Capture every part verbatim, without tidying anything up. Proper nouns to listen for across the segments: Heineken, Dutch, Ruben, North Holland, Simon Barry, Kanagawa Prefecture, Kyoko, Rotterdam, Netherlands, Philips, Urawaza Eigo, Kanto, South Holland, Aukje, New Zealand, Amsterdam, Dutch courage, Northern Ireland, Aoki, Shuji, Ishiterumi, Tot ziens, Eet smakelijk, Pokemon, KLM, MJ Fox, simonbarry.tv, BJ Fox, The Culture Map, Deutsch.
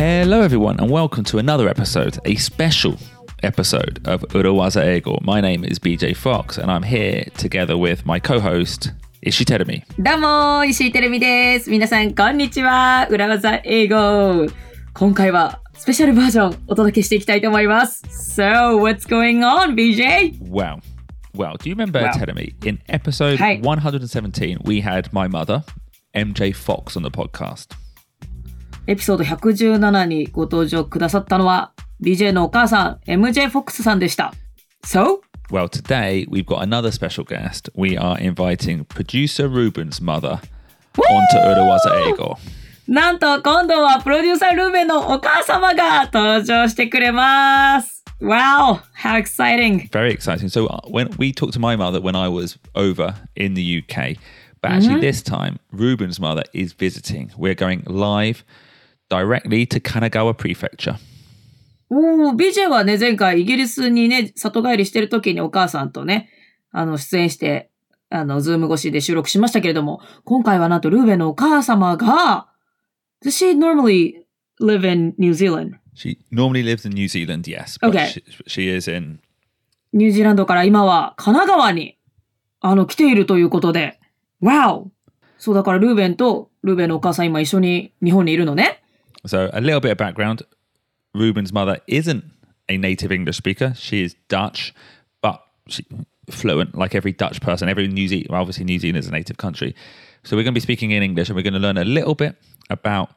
Hello everyone and welcome to another episode, a special episode of Urawaza Eigo. My name is B J Fox and I'm here together with my co-host, Ishiterumi. どうも、Ishiterumiです。皆さん、こんにちは。Urawaza Eigo。今回はスペシャルバージョンをお届けしていきたいと思います。So, what's going on, B J? Wow. Well, do you remember, wow. Terumi, in episode one seventeen, we had my mother, M J Fox, on the podcast.エピソードone seventeenにご登場くださったのは ビージェー のお母さん M J Fox さんでした。So? Well, today we've got another special guest. We are inviting producer Ruben's mother onto Urawaza Eigo. なんと今度はプロデューサー Ruben のお母様が登場してくれます。Wow, how exciting. Very exciting. So when we talked to my mother when I was over in the U K, but actually、mm-hmm. this time Ruben's mother is visiting. We're going live.Directly to Kanagawa Prefecture. Oh, B J はね、前回イギリスにね、里帰りしてる時にお母さんとね、あの、出演して、あの、ズーム越しで収録しましたけれども、今回はなんとルーベンのお母様が、Does she normally live in New Zealand? She normally lives in New Zealand, yes. But、okay. she, she is in... ニュージーランドから今は神奈川に、あの、来ているということで。Wow! そうだからルーベンとルーベンのお母さん今一緒に日本にいるのね。So, a little bit of background. Ruben's mother isn't a native English speaker. She is Dutch, but she's fluent, like every Dutch person. Every New Zealand, well, obviously New Zealand is a native country. So we're going to be speaking in English, and we're going to learn a little bit about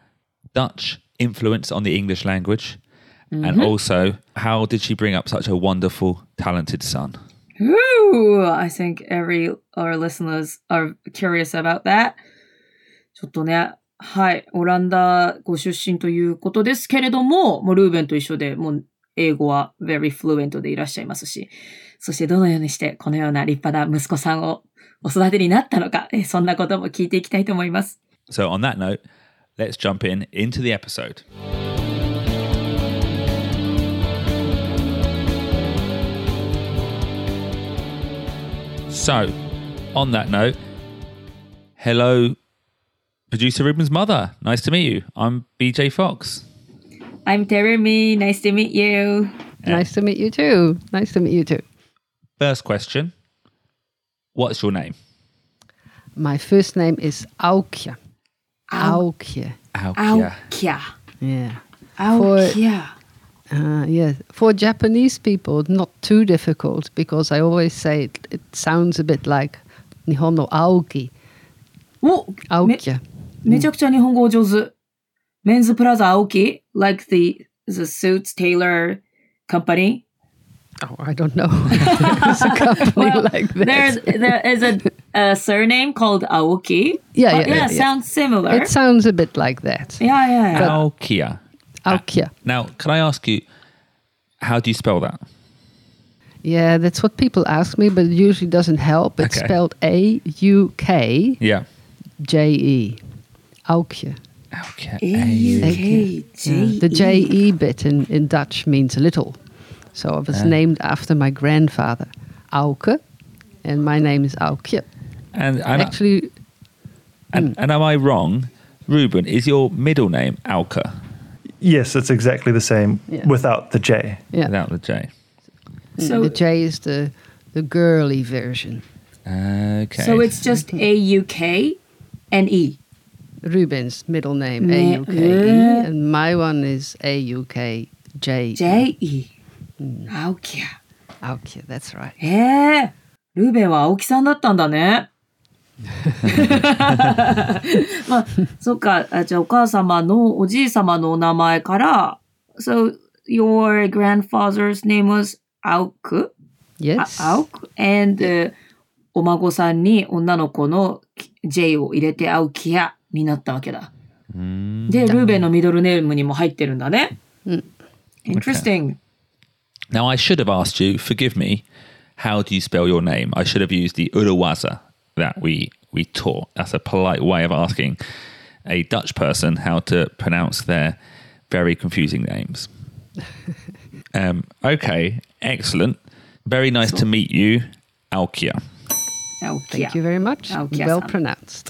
Dutch influence on the English language, mm-hmm. and also how did she bring up such a wonderful, talented son? Ooh, I think every our listeners are curious about that. ちょっとね。はい、オランダご出身ということですけれども、もうルーベンと一緒で、もう英語は very fluent でいらっしゃいますし、そしてどのようにしてこのような立派な息子さんをお育てになったのか、そんなことも聞いていきたいと思います。So on that note, let's jump in into the episode. So, on that note, hello.Producer Ruben's mother. Nice to meet you. I'm B J Fox. I'm Terumi. Nice to meet you. Yeah. Nice to meet you too. Nice to meet you too. First question. What's your name? My first name is Aukje. Aukje. Aukje. Aukje. Yeah. Aukje. Uh, yeah. For Japanese people, not too difficult because I always say it, it sounds a bit like Nihon no Aoki. Oh, Aukje.めちゃくちゃ日本語お上手。メンズプラザAoki, like the, the suits tailor company. Oh, I don't know. There's a company well, like this. There is a, a surname called Aoki. Yeah, yeah, yeah, yeah. Sounds similar. It sounds a bit like that. Yeah, yeah, yeah. Aokia. Aokia. Now, can I ask you, how do you spell that? Yeah, that's what people ask me, but it usually doesn't help. It's okay. Spelled A U K. Yeah. J E.Aukje. Aukje. A U K J E. The J E bit in, in Dutch means little. So I was、uh, named after my grandfather, Aukje, and my name is Aukje. And, and actually... And, mm. and am I wrong? Ruben, is your middle name Aukje? Yes, it's exactly the same、yeah. without the J. Yeah. Without the J. So, so the J is the, the girly version. Okay. So it's just A U K and E.Ruben's middle name, A U K E, and my one is A U K J E. J E. Aokya. Aokya, that's right. Eh, Ruben は Aoki さんだったんだね。まあ、そっか、じゃあお母様のおじい様のお名前から、So your grandfather's name was Aoki? Yes. Aoki? And、uh, お孫さんに女の子の J を入れて Aokyaになったわけだ。で、ルーベンのミドルネームにも入ってるんだね。Interesting. Now, I should have asked you, forgive me, how do you spell your name? I should have used the Urawaza that we, we taught. That's a polite way of asking a Dutch person how to pronounce their very confusing names. um, okay, excellent. Very nice to meet you, Aukje. Aukje. Thank you very much. Aukje-san. Well pronounced.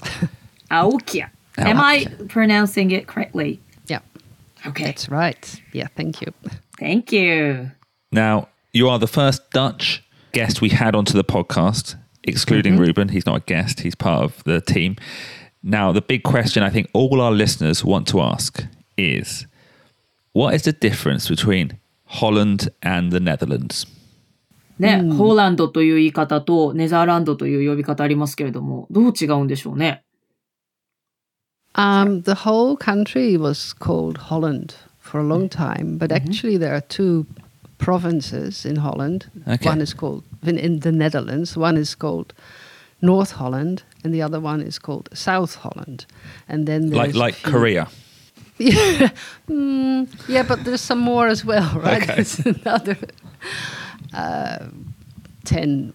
Aokia. Am I pronouncing it correctly? Yeah. Okay. That's right. Yeah, thank you. Thank you. Now, you are the first Dutch guest we had onto the podcast, excluding mm-hmm. Ruben. He's not a guest. He's part of the team. Now, the big question I think all our listeners want to ask is, what is the difference between Holland and the Netherlands? ね、うん、ホーランドという言い方とネザーランドという呼び方ありますけれども、どう違うんでしょうね。Um, the whole country was called Holland for a long time, but actually there are two provinces in Holland. Okay. One is called, in the Netherlands, one is called North Holland, and the other one is called South Holland. And then like like few... Korea. Yeah. Mm, yeah, but there's some more as well, right? Okay. There's another uh, ten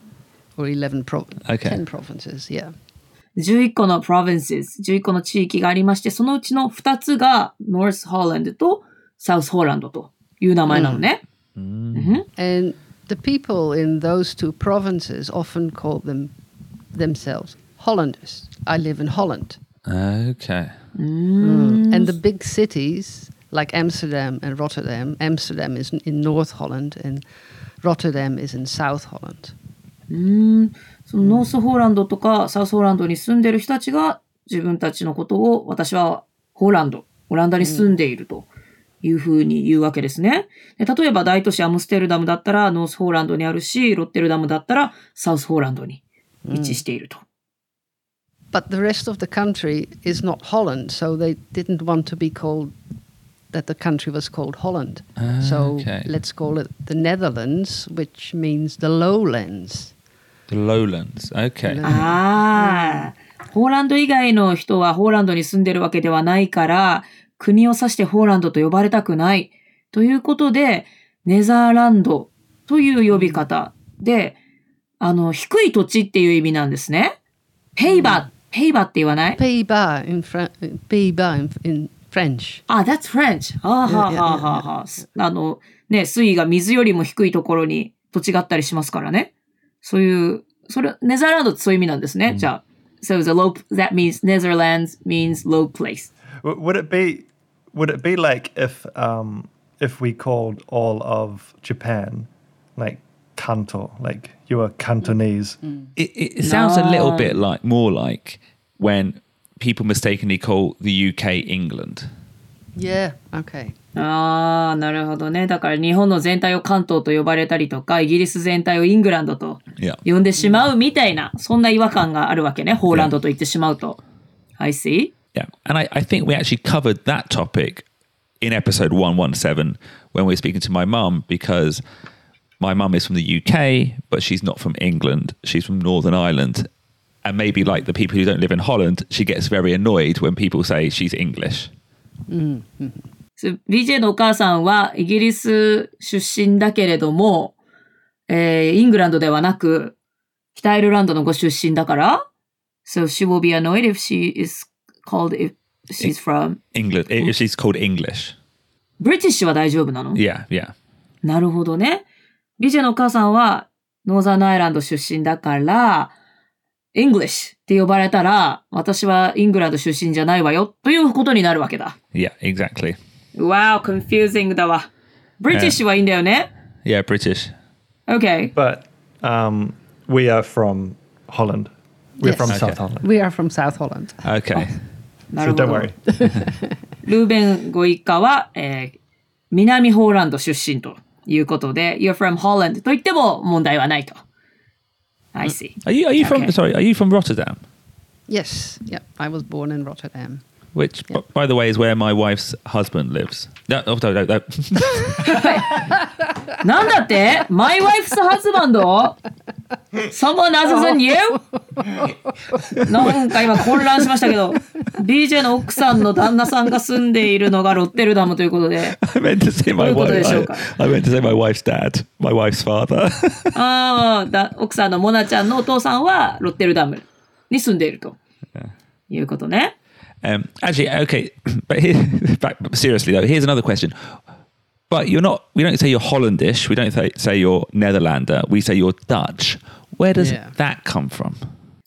or eleven pro- okay. ten provinces, yeah.じゅういっこの provinces、じゅういっこの地域がありまして、そのうちのふたつが North Holland と South Holland という名前なのね。Mm. Mm-hmm. And the people in those two provinces often call them themselves Hollanders. I live in Holland. Okay. Mm. Mm. And the big cities like Amsterdam and Rotterdam, Amsterdam is in North Holland and Rotterdam is in South Holland.うん、そのノースホーランドとかサウスホーランドに住んでる人たちが自分たちのことを私はホーランド、オランダに住んでいるというふうに言うわけですね。で、例えば大都市アムステルダムだったらノースホーランドにあるし、ロッテルダムだったらサウスホーランドに位置していると。But the rest of the country is not Holland, so they didn't want to be called that the country was called Holland. So let's call it the Netherlands, which means the lowlands.The lowlands. Okay. ああ、ホーランド以外の人はホーランドに住んでるわけではないから、国を指してホーランドと呼ばれたくないということで、ネザーランドという呼び方で、あの低い土地っていう意味なんですね。ペイバ、ペイバって言わない？ペイバ in French. ペイバ in French. あ、that's French. あーはーはーはーはー。あのね、水位が水よりも低いところに土地があったりしますからね。そういう、それ、ネザーランドってそういう意味なんですね。じゃあ、so the low, that means Netherlands means low place. Would it be, would it be like if, um, if we called all of Japan like Kanto, like you are Cantonese? It, it sounds a little bit like, more like when people mistakenly call the U K England. Yeah, okay.ああ、なるほどね。だから日本の全体を関東と呼ばれたりとか、イギリス全体をイングランドと呼んでしまうみたいな、そんな違和感があるわけね。ホーランドと言ってしまうと。Yeah. I see. Yeah, and I, I think we actually covered that topic in episode one seventeen when we were speaking to my mum, because my mum is from the U K, but she's not from England. She's from Northern Ireland. And maybe like the people who don't live in Holland, she gets very annoyed when people say she's English. Mm-hmm.ビージェー のお母さんはイギリス出身だけれども、えー、イングランドではなく北アイルランドのご出身だから、so she will be annoyed if she is called if she's from England. If she's called English. British は大丈夫なの？ Yeah, yeah. なるほどね。ビージェー のお母さんはノーザンアイランド出身だから、English って呼ばれたら、私はイングランド出身じゃないわよということになるわけだ。Yeah, exactly.Wow, confusing だわ。British はいいんだよね。Yeah, British. Okay. But、um, we are from Holland. We're、yes. from、okay. South Holland. We are from South Holland. Okay. So don't worry. ルーベンご一家は、えー、南ホーランド出身ということで、You're from Holland と言っても問題はないと。I see. Are you, are you、okay. from, sorry, are you from Rotterdam? Yes. Yeah, I was born in Rotterdam.Which, yep. b- by the way, is where my wife's husband lives. No, no, no, no. なんだって My wife's husband? Someone other than you? なんか今混乱しましたけど、ビージェー の奥さんの旦那さんが住んでいるのがロッテルダムということで。I meant to say my wife. I, I meant to say my wife's dad, my wife's father. あだ奥さんのモナちゃんのお父さんはロッテルダムに住んでいるということね。Um, actually, okay, but here, back, seriously though, here's another question. But you're not, we don't say you're Hollandish, we don't say, say you're Netherlander, we say you're Dutch. Where does、yeah. that come from?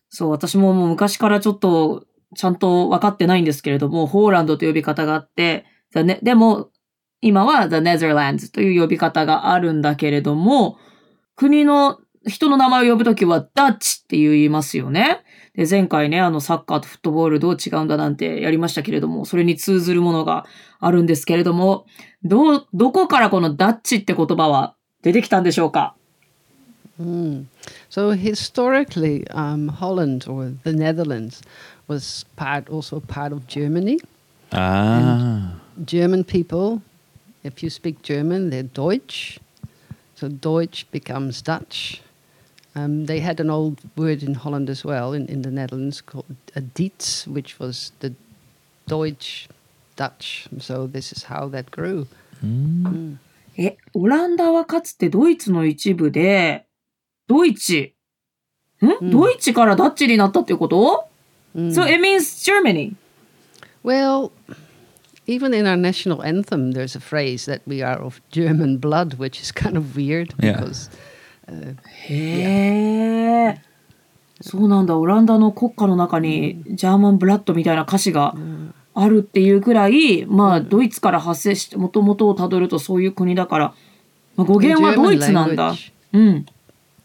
そう、私ももう昔からちょっとちゃんと分かってないんですけれども、ホーランドという呼び方があって、ね、でも今は The Netherlands という呼び方があるんだけれども、国の人の名前を呼ぶときは Dutch って言いますよね。で、前回ね、あのサッカーとフットボールどう違うんだなんてやりましたけれども、それに通ずるものがあるんですけれども、ど、どこからこの Dutch って言葉は出てきたんでしょうか？Mm. So historically, um, Holland or the Netherlands was part, also part of Germany. Ah. And German people, if you speak German, they're Deutsch. So Deutsch becomes Dutch. Um, they had an old word in Holland as well, in, in the Netherlands, called a diets, which was the Deutsch Dutch. So this is how that grew. Mm. Mm. え、オランダはかつてドイツの一部で、ドイチ、ん、うん、ドイチからダッチになったっていうこと、うん、So it means Germany. Well, even in our national anthem, there's a phrase that we are of German blood, which is kind of weird because. Yeah. Uh, へえ。Yeah. そうなんだ。オランダの国歌の中にジャーマンブラッドみたいな歌詞があるっていうくらい、まあドイツから発生して、もともとをたどるとそういう国だから、まあ、語源はドイツなんだ。うん。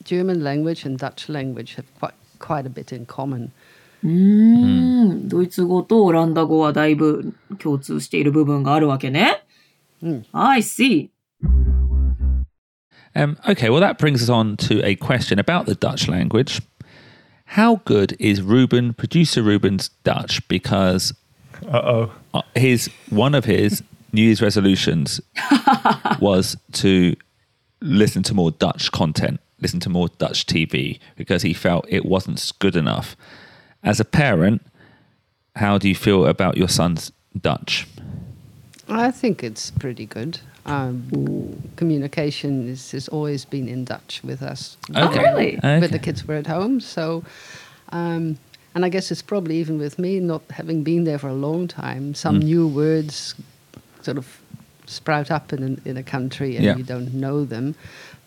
German language and Dutch language have quite, quite a bit in common. うーん、ドイツ語とオランダ語はだいぶ共通している部分があるわけね。Mm. I see. Um, okay, well that brings us on to a question about the Dutch language. How good is Ruben, producer Ruben's Dutch? Because uh-oh, his one of his New Year's resolutions was to listen to more Dutch content.listen to more Dutch T V because he felt it wasn't good enough. As a parent, how do you feel about your son's Dutch? I think it's pretty good. Um, communication is, has always been in Dutch with us. Okay. Oh, really? Okay. But the kids were at home, so... Um, and I guess it's probably even with me, not having been there for a long time, some mm. new words sort of sprout up in a, in a country and yeah. you don't know them.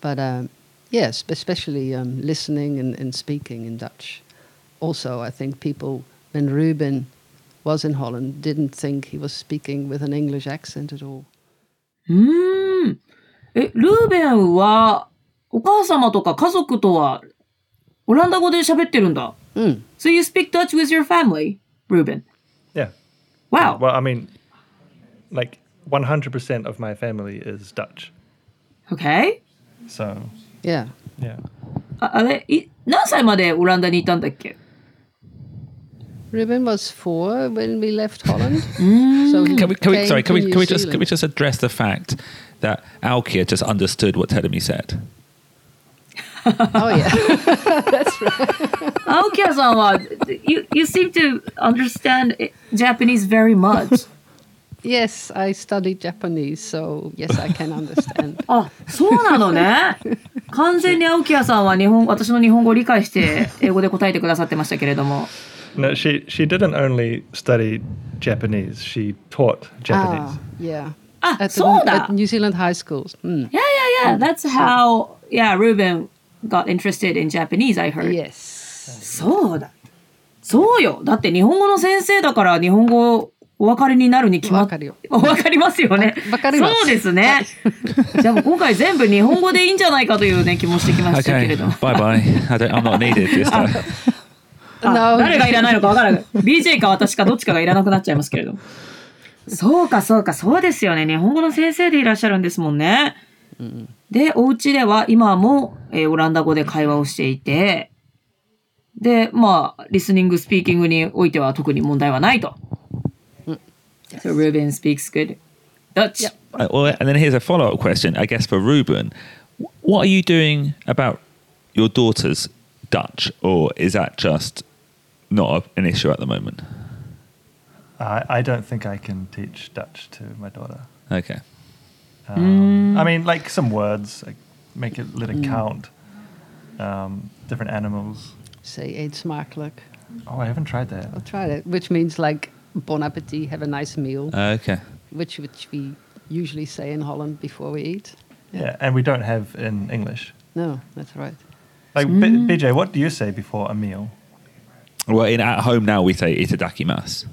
But... Um,Yes, especially um, listening and, and speaking in Dutch. Also, I think people, when Ruben was in Holland, didn't think he was speaking with an English accent at all. うーん。え、ルーベンはお母様とか家族とはオランダ語で喋ってるんだ。うん。So you speak Dutch with your family, Ruben? Yeah. Wow. Well, I mean, like one hundred percent of my family is Dutch. Okay. So...Yeah. Yeah. あ, あれい何歳までオランダにいたんだっけ Ruben was four when we left Holland. So can we, can we, sorry, can we, can we just, can we just address the fact that Aukje just understood what Terumi said? Oh yeah, that's right. Aukje さんは you, you seem to understand Japanese very much. Yes, I studied Japanese, so yes, I can understand. あ、そうなのね。完全に青木屋さんは日本、私の日本語を理解して英語で答えてくださってましたけれども。No, she she didn't only study Japanese. She taught Japanese. Ah, yeah. あ、そうだ。At New Zealand high schools. Mm. Yeah, yeah, yeah. That's how yeah Ruben got interested in Japanese. I heard. Yes. そうだ。そうよ。だって日本語の先生だから日本語。お分かりになるに決まってる。お分かりますよね。分かります。そうですね。じゃあもう今回全部日本語でいいんじゃないかというね気もしてきましたけれども。バイバイ。I'm not needed this time. 誰がいらないのか分からない。ビージェー か私かどっちかがいらなくなっちゃいますけれども。そうかそうかそうですよね。日本語の先生でいらっしゃるんですもんね。うん、でお家では今も、えー、オランダ語で会話をしていて、でまあリスニングスピーキングにおいては特に問題はないと。So Ruben speaks good Dutch. Yep. Uh, well, and then here's a follow-up question, I guess, for Ruben. What are you doing about your daughter's Dutch, or is that just not an issue at the moment? I, I don't think I can teach Dutch to my daughter. Okay. Um, mm. I mean, like some words, like make it let it mm. count. Um, different animals. Say eet smakelijk. Oh, I haven't tried that. I'll try it, which means like.Bon appetit, have a nice meal. Uh, okay. Which which we usually say in Holland before we eat. Yeah, yeah and we don't have in English. No, that's right. Like mm. B- BJ, what do you say before a meal? Well, in at home now we say itadakimasu.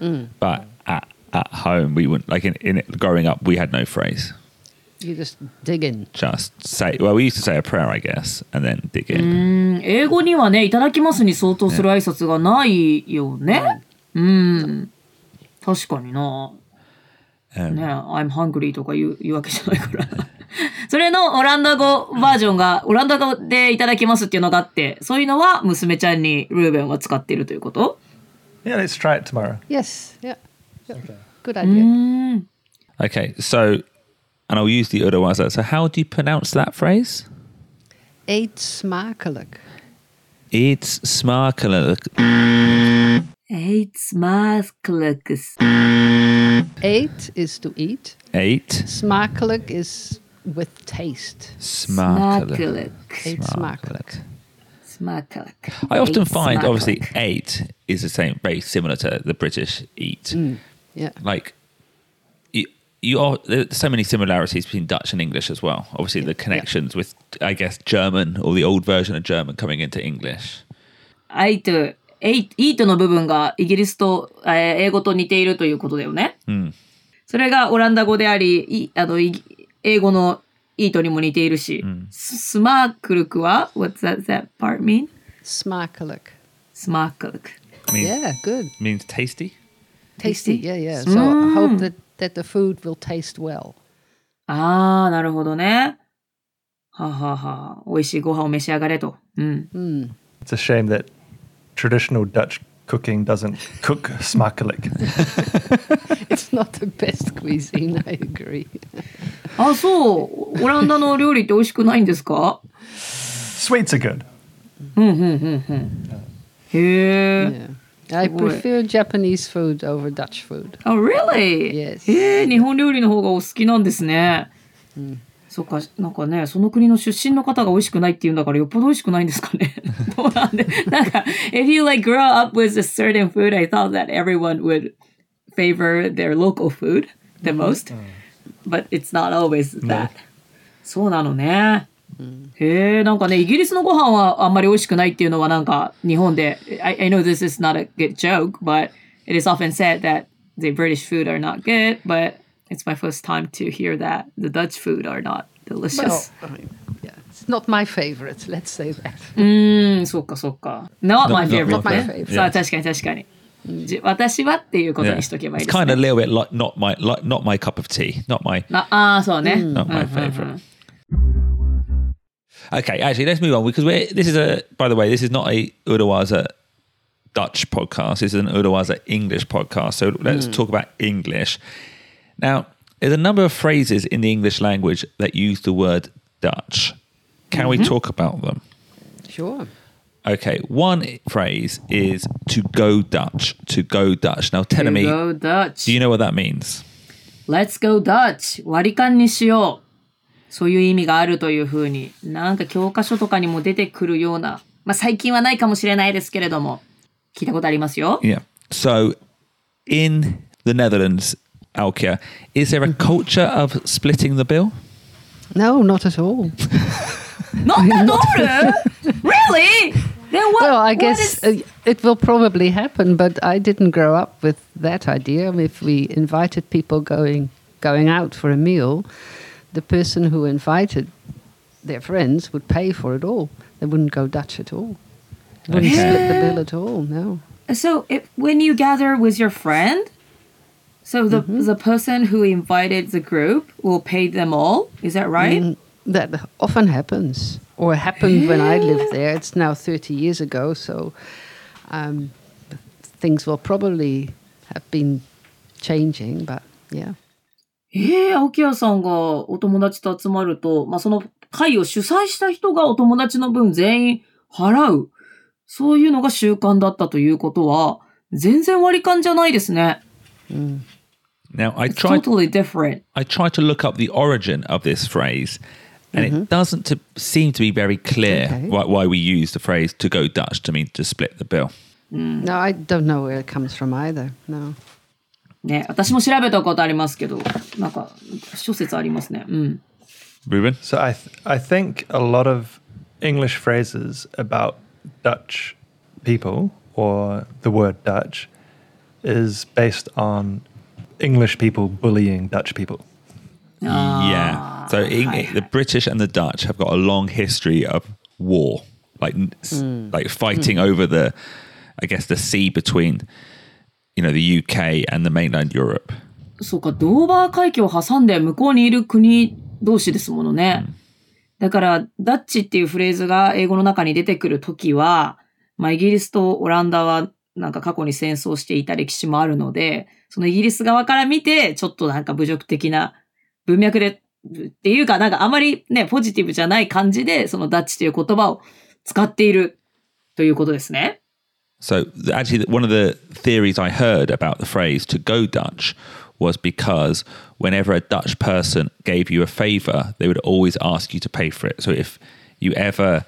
Mm. But at at home, we wouldn't, like in, in growing up, we had no phrase. You just dig in. Just say, well, we used to say a prayer, I guess, and then dig in. 英語にはね、いただきますに相当する挨拶がないよね。うん。確かにな。ね、I'm hungry とか言う、言うわけじゃないから。それのオランダ語バージョンが、オランダ語でいただきますっていうのがあって、そういうのは娘ちゃんにルーベンは使っているということ？ Yeah, let's try it tomorrow. Yes, yeah. Good idea. Okay, so... And I'll use the Urawaza. So how do you pronounce that phrase? Eet smakelijk. Eet smakelijk. Eet smakelijk. Eet is to eat. Eet. Smakelijk is with taste. Smakelijk. Eet smakelijk. Smakelijk. I often find, obviously, eet is the same, very similar to the British eat. Mm, yeah. Like... You are, there's so many similarities between Dutch and English as well. Obviously, yeah, the connections yeah. with, I guess, German or the old version of German coming into English. Eat, eat, eat の部分がイギリスと、えー、英語と似ているということだよね。うん。それがオランダ語であり、あの英語の eat にも似ているし。うん、スマークルクは What's that, that part mean? スマークルク。スマークルク。Yeah, good. Means tasty. Tasty. Yeah, yeah. So I hope that.That the food will taste well. ああ、なるほどね。はあ、はあはあ、美味しいご飯を召し上がれと。うん。うん。It's a shame that traditional Dutch cooking doesn't cook smakelijk. It's not the best cuisine, I agree. あ、そう。オランダの料理って美味しくないんですか ？Sweets are good. うんうんうんうん。へえ。Yeah.I prefer Japanese food over Dutch food. Oh, really? Yes. えー、日本料理の方がお好きなんですね。うん。そっか、なんかね、その国の出身の方が美味しくないっていうんだから、よっぽど美味しくないんですかね。どうなんで、なんか、if you like grow up with a certain food, I thought that everyone would favor their local food the most, but it's not always that. そうなのね。へー、なんかね、イギリスのご飯はあんまり美味しくないっていうのはなんか日本で I, I know this is not a good joke, but it is often said that the British food are not good, but it's my first time to hear that the Dutch food are not delicious. Well, I mean, yeah, it's not my favorite, let's say that. うーん、そっかそっか。Not my favorite. Not my favorite. さあ、確かに確かに。私はっていうことにしとけばいいですね。It's kind of a little bit like not my, like, not my cup of tea. Not my... ああ、そうね。Not my favorite.Okay, actually, let's move on because we're, this is a, by the way, this is not a Urawaza Dutch podcast. This is an Urawaza English podcast. So let's mm. talk about English. Now, there's a number of phrases in the English language that use the word Dutch. Can mm-hmm. we talk about them? Sure. Okay, one phrase is to go Dutch, to go Dutch. Now, tell me, go Dutch. Do you know what that means? Let's go Dutch. 割り勘にしよう。そういう意味があるというふうに、なんか教科書とかにも出てくるような、まあ最近はないかもしれないですけれども、聞いたことありますよ。Yeah. So, in the Netherlands, Aukje, is there a culture of splitting the bill? No, not at all. Not at all? Really? Then what, well, I guess is... it will probably happen, but I didn't grow up with that idea. If we invited people going, going out for a meal...The person who invited their friends would pay for it all. They wouldn't go Dutch at all. They wouldn't yeah. split the bill at all, no. So if, when you gather with your friend, so the, mm-hmm. the person who invited the group will pay them all? Is that right? Mm, that often happens, or happened yeah. when I lived there. It's now thirty years ago, so um, things will probably have been changing, but yeah.えー、青木屋さんがお友達と集まると、まあ、その会を主催した人がお友達の分全員払う。そういうのが習慣だったということは、全然割り勘じゃないですね。うん。Now, I tried, totally different. I tried to look up the origin of this phrase, and mm-hmm. it doesn't to, seem to be very clear okay. why, why we use the phrase to go Dutch to mean to split the bill. No, I don't know where it comes from either, no.ね、私も調べたことありますけど、なんか諸説ありますね。うん。Ruben? So I th- I think a lot of English phrases about Dutch people or the word Dutch is based on English people bullying Dutch people. Oh, yeah. So English, the British and the Dutch have got a long history of war, like mm. like fighting mm. over the, I guess, the sea between, you know, the U K and the mainland Europe. そうか、ドーバー海峡を挟んで向こうにいる国同士ですものね。うん、だからダッチっていうフレーズが英語の中に出てくるときは、まあイギリスとオランダはなんか過去に戦争していた歴史もあるので、そのイギリス側から見てちょっとなんか侮辱的な文脈でっていうかなんかあまりねポジティブじゃない感じでそのダッチという言葉を使っているということですね。So actually one of the theories I heard about the phrase to go Dutch was because whenever a Dutch person gave you a favor, they would always ask you to pay for it. So if you ever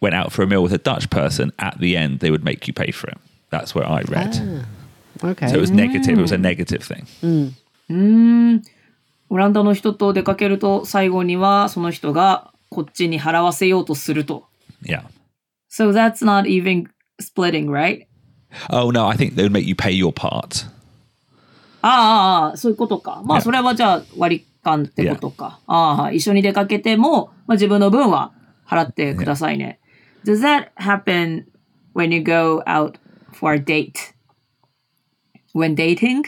went out for a meal with a Dutch person, at the end, they would make you pay for it. That's what I read. Ah, okay. So it was negative. It was a negative thing. うーん。オランダの人と出かけると最後にはその人がこっちに払わせようとすると。Yeah. So that's not even splitting, right? Oh, no. I think they would make you pay your part.ああ、そういうことか。まあ、それはじゃあ割り勘ってことか。Yeah. ああ、一緒に出かけても、まあ、自分の分は払ってくださいね。Yeah. Does that happen when you go out for a date? When dating?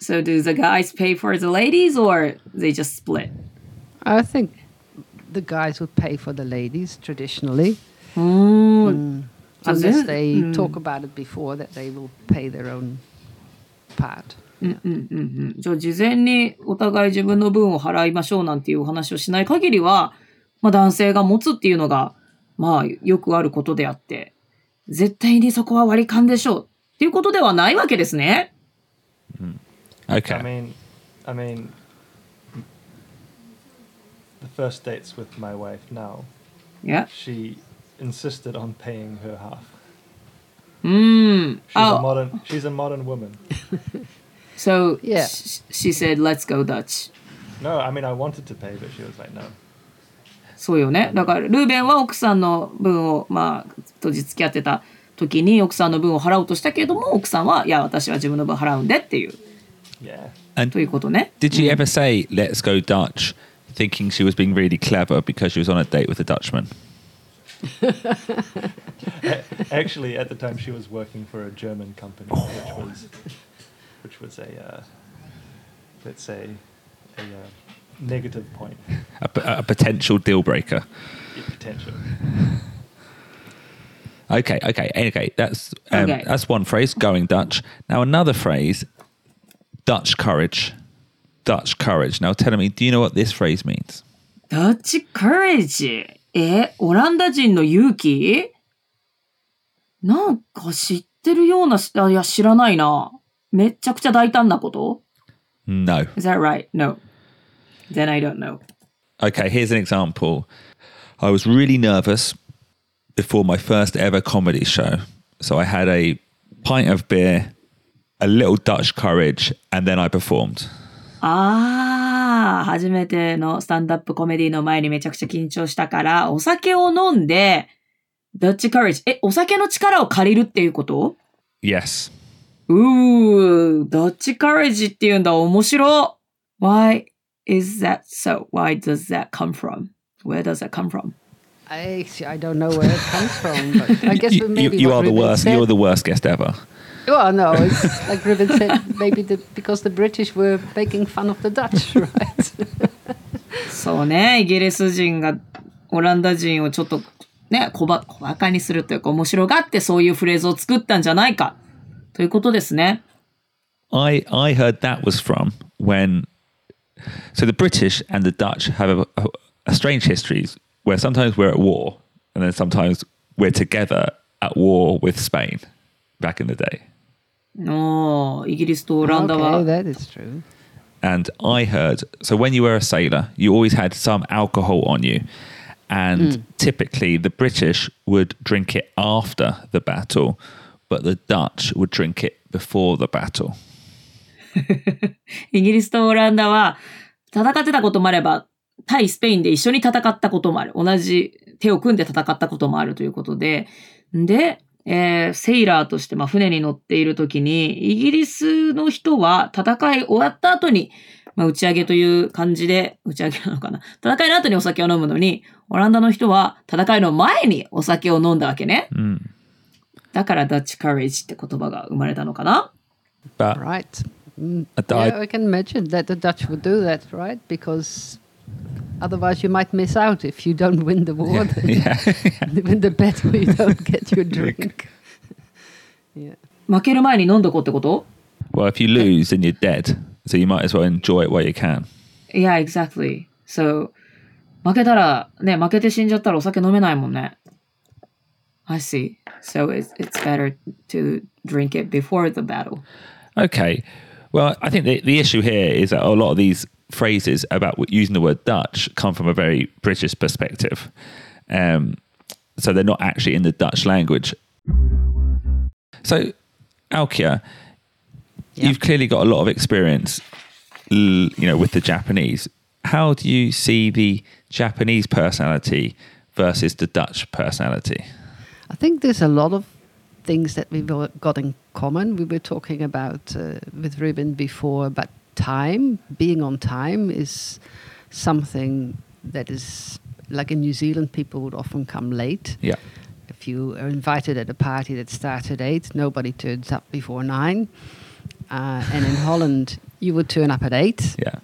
So do the guys pay for the ladies or they just split? I think the guys would pay for the ladies traditionally. Mm. Mm. Unless they mm. talk about it before that they will pay their own.うんうんうんうん、じゃあ事前にお互い自分の分を払いましょうなんていうお話をしない限りは、まあ、男性が持つっていうのが、まあ、よくあることであって絶対にそこは割り勘でしょうっていうことではないわけですね。うん、Okay. I mean, I mean, the first dates with my wife now. Yeah. She insisted on paying her half.Mm. She's, oh. a modern, she's a modern woman. So yeah. sh- she said, let's go Dutch. No, I mean, I wanted to pay, but she was like, no. そうよね。だから、ルーベンは奥さんの分を、まあ、当時付き合ってた時に奥さんの分を払おうとしたけれども、奥さんは、いや、私は自分の分払うんでっていう。Yeah. ということね。Did she ever say, let's go Dutch, thinking she was being really clever because she was on a date with a Dutchman?Actually, at the time, she was working for a German company, which was, which was a, uh, let's say, a uh, negative point. A, a potential deal breaker. Yeah, potential. Okay, okay, okay. That's um, okay. That's one phrase, going Dutch. Now another phrase, Dutch courage. Dutch courage. Now tell me, do you know what this phrase means? Dutch courage.え、オランダ人の勇気?なんか知ってるような、いや知らないな。めちゃくちゃ大胆なこと? No. Is that right? No. Then I don't know. Okay, here's an example. I was really nervous before my first ever comedy show. So I had a pint of beer, a little Dutch courage, and then I performed.ああ、初めてのスタンドアップコメディの前にめちゃくちゃ緊張したから、お酒を飲んで、Dutch courage。え、お酒の力を借りるっていうこと ?Yes. うー、Dutch courage っていうんだ、面白い。Why is that so? Why does that come from? Where does that come from? I, I don't know where it comes from, but I guess maybe you, you are the worst. You're the worst guest ever.Well, no, it's like Ruben said, maybe the, because the British were making fun of the Dutch, right? そうね、イギリス人がオランダ人をちょっとね、小ば、小ばかにするというか面白がってそういうフレーズを作ったんじゃないかということですね。I, I heard that was from when... So the British and the Dutch have a, a, a strange history where sometimes we're at war and then sometimes we're together at war with Spain back in the day.No, イギリスとオランダは。Okay, that is true. And I heard, so when you were a sailor, you always had some alcohol on you. And、mm. typically the British would drink it after the battle, but the Dutch would drink it before the battle. イギリスとオランダは戦ってたこともあれば、対スペインで一緒に戦ったこともある。同じ手を組んで戦ったこともあるということで、で、えー、セイラーとして、まあ、船に乗っているときに、イギリスの人は戦い終わった後に、まあ、打ち上げという感じで、打ち上げなのかな。戦いの後にお酒を飲むのに、オランダの人は戦いの前にお酒を飲んだわけね。うん、だから Dutch courage って言葉が生まれたのかな。But, right. Mm. Yeah, I can imagine that the Dutch would do that, right? Because otherwise you might miss out if you don't win the war. Yeah. Yeah. Win the battle, you don't get your drink. Yeah. 負ける前に飲んどこうってこと? Well, if you lose, then you're dead. So you might as well enjoy it while you can. Yeah, exactly. So, 負けたらね、負けて死んじゃったらお酒飲めないもんね。I see. So it's, it's better to drink it before the battle. Okay. Well, I think the, the issue here is that a lot of these phrases about using the word Dutch come from a very British perspective. Um, so they're not actually in the Dutch language. So, Aukje, yeah. You've clearly got a lot of experience, you know, with the Japanese. How do you see the Japanese personality versus the Dutch personality?I think there's a lot of things that we've got in common. We were talking about uh, with Ruben before about time. Being on time is something that is, like in New Zealand, people would often come late. Yeah. If you are invited at a party that starts at eight, nobody turns up before nine. Uh, and in Holland, you would turn up at eight. Yeah.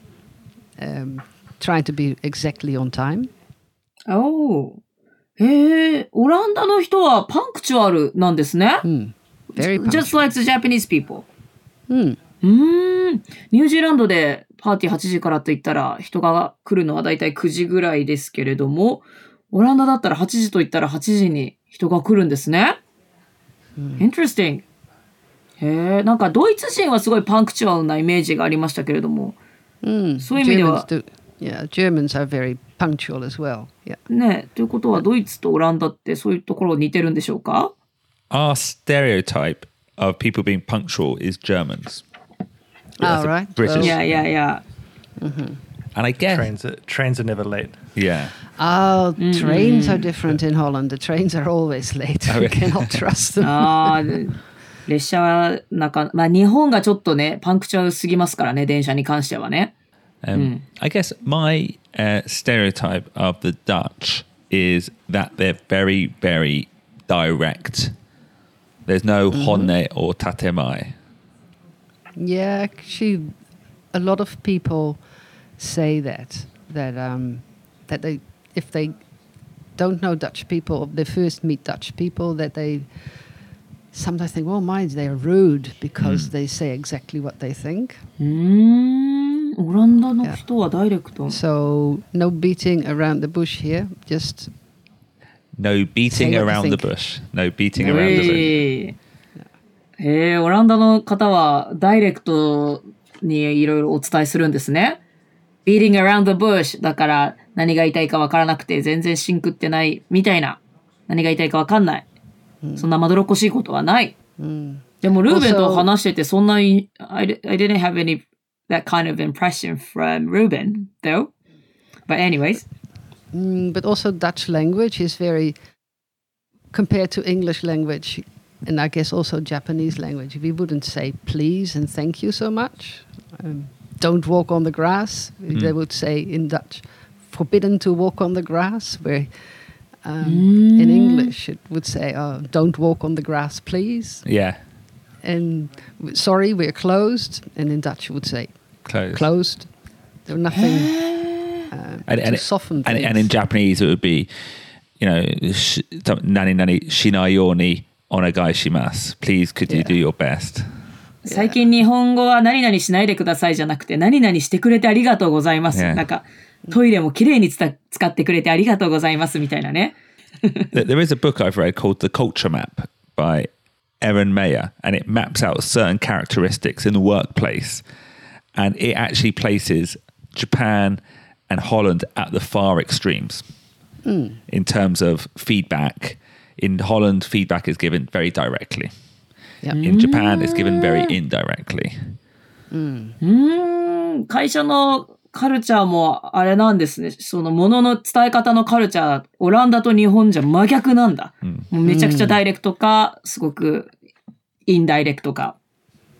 Um, trying to be exactly on time. Oh.へえ、オランダの人はパンクチュアルなんですね。Mm. Very punctual. Just like the Japanese people. うん。うん。ニュージーランドでパーティーはちじからと言ったら人が来るのはだいたいくじぐらいですけれども、オランダだったらはちじと言ったらはちじに人が来るんですね。Mm. Interesting. へえ、なんかドイツ人はすごいパンクチュアルなイメージがありましたけれども、mm. そういう意味では。Yeah, Germans are very punctual as well. Yeah. ね、ということはドイツとオランダってそういうところ似てるんでしょうか? Our stereotype of people being punctual is Germans. Oh, right. British. Yeah, yeah, yeah. Mm-hmm. And I guess trains are, trains are never late. Yeah. Oh, mm-hmm. Trains are different in Holland. The trains are always late. You cannot trust them. あー、列車はなんか、まあ日本がちょっとね、パンクチュアルすぎますからね、電車に関してはね。Um, mm. I guess my uh, stereotype of the Dutch is that they're very, very direct. There's no mm-hmm. honne or tatemai. Yeah, actually, a lot of people say that, that, um, that they, if they don't know Dutch people, they first meet Dutch people, that they sometimes think, well, my, they're rude because mm. they say exactly what they think. Mm.オランダの人はダイレクト。So no beating around the bush here. Just no beating around the bush. No beating around the bush. えー、オランダの方はダイレクトにいろいろお伝えするんですね。Beating around the bush だから何が言いたいかわからなくて全然シンクってないみたいな、何が言いたいかわかんない。そんなまどろっこしいことはない。でもルーベンと話しててそんなに I didn't have any that kind of impression from Ruben, though. But anyways. Mm, but also Dutch language is very, compared to English language, and I guess also Japanese language, we wouldn't say please and thank you so much. Um, don't walk on the grass. Mm. They would say in Dutch, forbidden to walk on the grass, where um, mm. in English it would say, oh, don't walk on the grass, please. Yeah.And sorry, we're closed. And in Dutch, you would say closed. Closed. There was nothing uh, and, to and soften it, things. And, and in Japanese, it would be, you know, nani nani shinai yoni onegai shimasu. Please, could you yeah. do your best? 最近日本語は何々しないでくださいじゃなくて何々してくれてありがとうございます。なんかトイレもきれいに使ってくれてありがとうございますみたいなね。There is a book I've read called The Culture Map by.Erin Meyer, and it maps out certain characteristics in the workplace, and it actually places Japan and Holland at the far extremes mm. in terms of feedback. In Holland, feedback is given very directly. Yep. In Japan, it's given very indirectly. Mm. Mm. 会社のカルチャーもあれなんですね。そのものの伝え方のカルチャー、オランダと日本じゃ真逆なんだ。うん、もうめちゃくちゃダイレクトか、すごくインダイレクトか。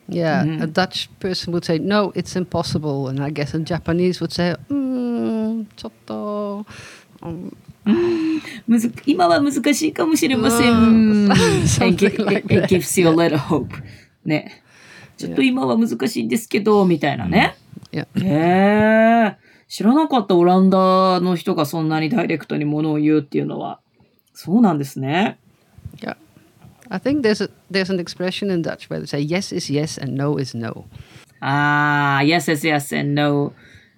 Yeah, mm. a Dutch person would say, no, it's impossible. And I guess a Japanese would say, mm, ちょっと、um, むず今は難しいかもしれません。Mm. It, it, it gives you a little hope. ね。ちょっと今は難しいんですけど、みたいなね。Yeah. えー、知らなかった。オランダの人がそんなにダイレクトにものを言うっていうのは。そうなんですね。Yeah.I think there's a, there's an expression in Dutch where they say yes is yes and no is no. Ah, yes is yes and no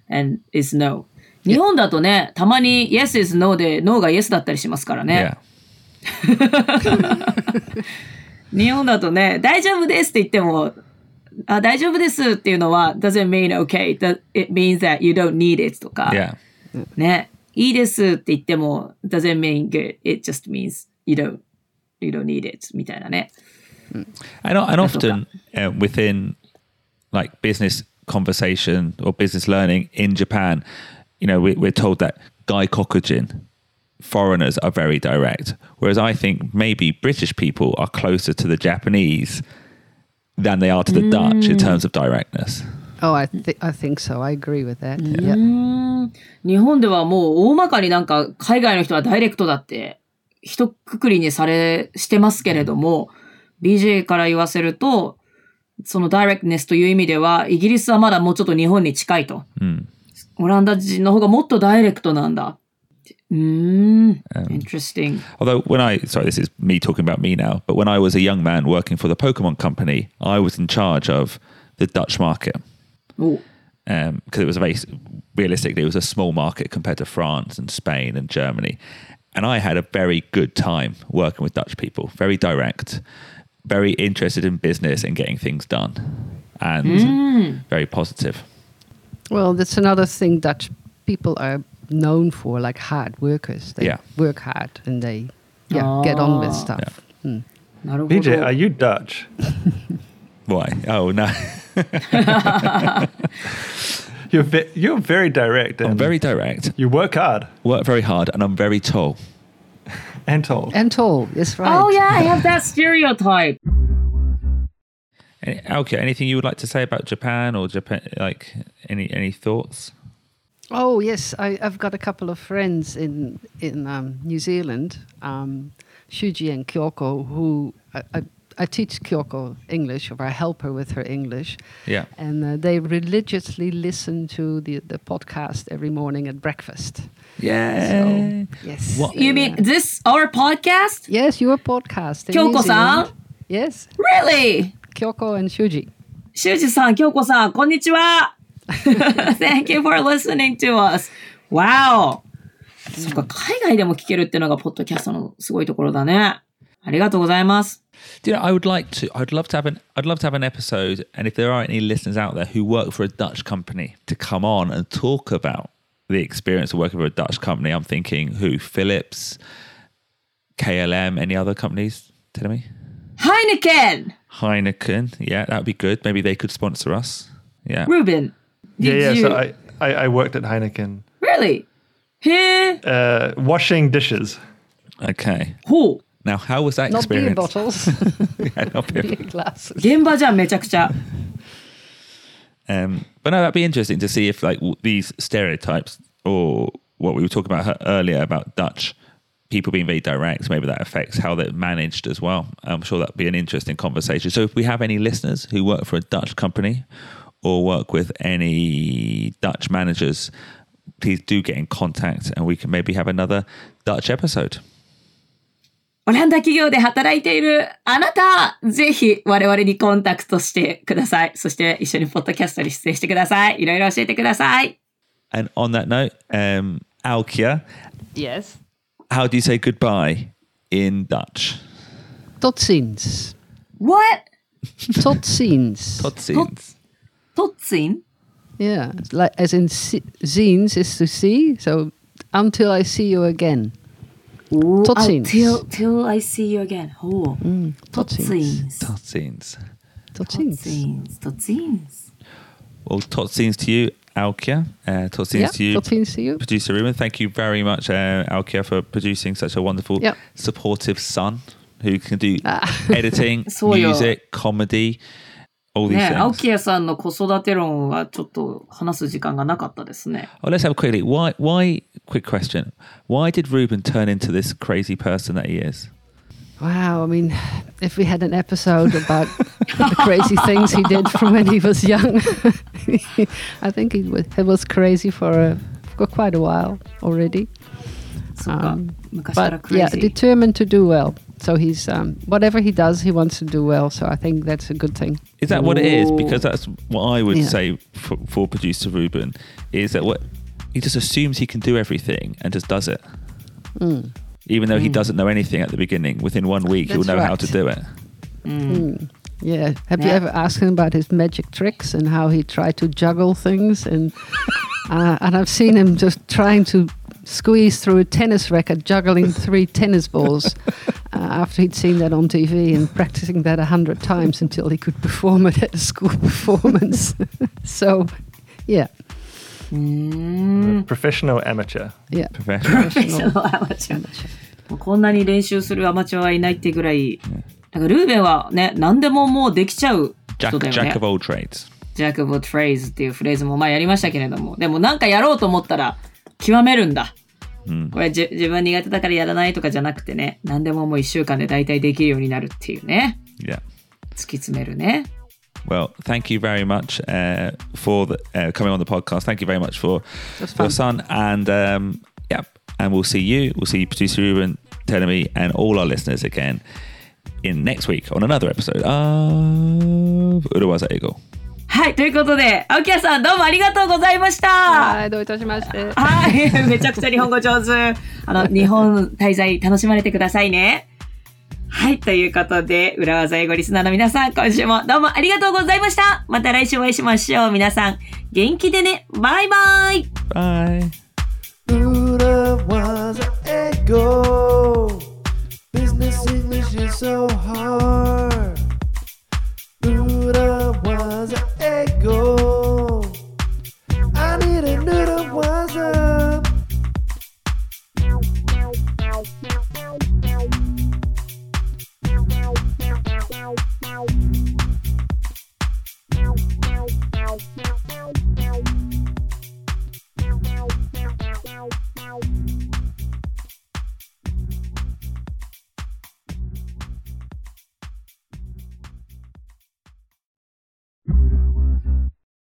and is no. 日本だとね、たまに yes is no で no が yes だったりしますからね。Yeah. 日本だとね、大丈夫ですって言っても、あ、大丈夫ですっていうのは doesn't mean okay, it means that you don't need it とか、yeah. ね、いいですって言っても doesn't mean good, it just means you don't.You don't need it, みたいなね。And, and often、uh, within like business conversation or business learning in Japan, you know, we, we're told that gaikokujin, foreigners are very direct. Whereas I think maybe British people are closer to the Japanese than they are to the、mm. Dutch in terms of directness.Oh, I, th- I think so. I agree with that. Yeah. Yeah. 日本ではもう大まかになんか海外の人はダイレクトだって。一括りにされしてますけれども、ビージェー から言わせると、そのダイレクトネスという意味では、イギリスはまだもうちょっと日本に近いと。うん、オランダ人の方がもっとダイレクトなんだ。うーん。Interesting. Although when I, sorry, this is me talking about me now, but when I was a young man working for the Pokemon company, I was in charge of the Dutch market. Oh.Um, because it was a very, realistically, it was a small market compared to France and Spain and Germany.And I had a very good time working with Dutch people. Very direct, very interested in business and getting things done. And、mm. very positive. Well, that's another thing Dutch people are known for, like hard workers. They、yeah. work hard and they yeah,、ah. get on with stuff. Yeah. Mm. B J, are you Dutch? Why? Oh, no. You're, ve- you're very direct. I'm very direct. You work hard. Work very hard, and I'm very tall. And tall. And tall, that's right. Oh, yeah, I have that stereotype. Aoki, okay, anything you would like to say about Japan or Japan, like any, any thoughts? Oh, yes, I, I've got a couple of friends in, in um, New Zealand, um, Shuji and Kyoko, who... I, I,I teach Kyoko English, or I help her with her English. Yeah. And uh, they religiously listen to the, the podcast every morning at breakfast. Yeah. So, yes. What? You mean、uh, this, our podcast? Yes, your podcast. Kyoko-san? Yes. Really? Kyoko and Shuji. Shuji-san, Kyoko-san, konnichiwa. Thank you for listening to us. Wow. そっか、海外でも聞けるっていうのがポッドキャストのすごいところだね。ありがとうございます。Do you know, I would like to, I'd love to have an, I'd love to have an episode, and if there are any listeners out there who work for a Dutch company, to come on and talk about the experience of working for a Dutch company. I'm thinking who? Philips, K L M, any other companies? Tell me. Heineken. Heineken. Yeah, that'd be good. Maybe they could sponsor us. Yeah. Ruben. Yeah, yeah. You... So I, I, I worked at Heineken. Really? Here. Uh, washing dishes. Okay. Who?Now, how was that experience? Not beer bottles. yeah, not beer, beer glasses. 現場じゃんめちゃくちゃ。Um, but no, that'd be interesting to see if like w- these stereotypes or what we were talking about earlier about Dutch people being very direct, maybe that affects how they're managed as well. I'm sure that'd be an interesting conversation. So if we have any listeners who work for a Dutch company or work with any Dutch managers, please do get in contact and we can maybe have another Dutch episode.オランダ企業で働いているあなた、ぜひ我々にコンタクトしてください。そして一緒にポッドキャストに出演してください。いろいろ教えてください。And on that note,、um, Aukje. Yes. How do you say goodbye in Dutch? Tot ziens. What? Tot ziens. Tot ziens. Tot ziens? Yeah, like, as in ziens is to see, so until I see you again.Oh, tot ziens. Till, till I see you again. Oh. Mm, tot ziens. Tot ziens. Tot ziens. Tot ziens. Tot ziens. Well, tot ziens to you, Aukje, uh, tot ziens, yeah, you, tot ziens to you, producer Ruben. Thank you very much, uh, Aukje, for producing such a wonderful, yep. supportive son who can do ah. editing, music, comedy, all these things. ね、Aukje-sanの子育て論はちょっと話す時間がなかったですね。Oh, let's have a quickly. Why? Why? Quick question. Why did Ruben turn into this crazy person that he is? Wow, I mean, if we had an episode about the crazy things he did from when he was young, I think he was, he was crazy for, a, for quite a while already. Um, but yeah, determined to do well. So he's, um, whatever he does, he wants to do well. So I think that's a good thing. Is that what it is? Because that's what I would yeah. say for, for producer Ruben, is that what he just assumes he can do everything and just does it. Mm. Even though mm. he doesn't know anything at the beginning, within one week That's he'll know right. how to do it. Mm. Mm. Yeah. Have yeah. you ever asked him about his magic tricks and how he tried to juggle things? And uh, and I've seen him just trying to squeeze through a tennis racket, juggling three tennis balls uh, after he'd seen that on T V and practicing that a hundred times until he could perform it at a school performance. So, yeah. Mm. Professional amateur. Yeah. Professional, Professional amateur. amateur. こんなに練習するアマチュアはいないってぐらい。だからルーベンはね、何でももうできちゃう人だよね。Jack of all trades。Jack of all trades っていうフレーズも前やりましたけれども、でもなんかやろうと思ったら極めるんだ。うん、これじ自分苦手だからやらないとかじゃなくてね、何でももういっしゅうかんで大体できるようになるっていうね。Yeah. 突き詰めるね。Well, thank you very much uh, for the, uh, coming on the podcast. Thank you very much for, for your son. And um, yeah, and we'll see you. We'll see you, producer Ruben, Telemi, and all our listeners again in next week on another episode of Urawaza Eigo. はい、ということで、Aukjeさんどうもありがとうございました。はい、どういたしまして。はい、めちゃくちゃ日本語上手。あの、日本滞在楽しまれてくださいね。はい。ということで、裏技英語リスナーの皆さん、今週もどうもありがとうございました。また来週お会いしましょう。皆さん、元気でね。バイバイ。バイ。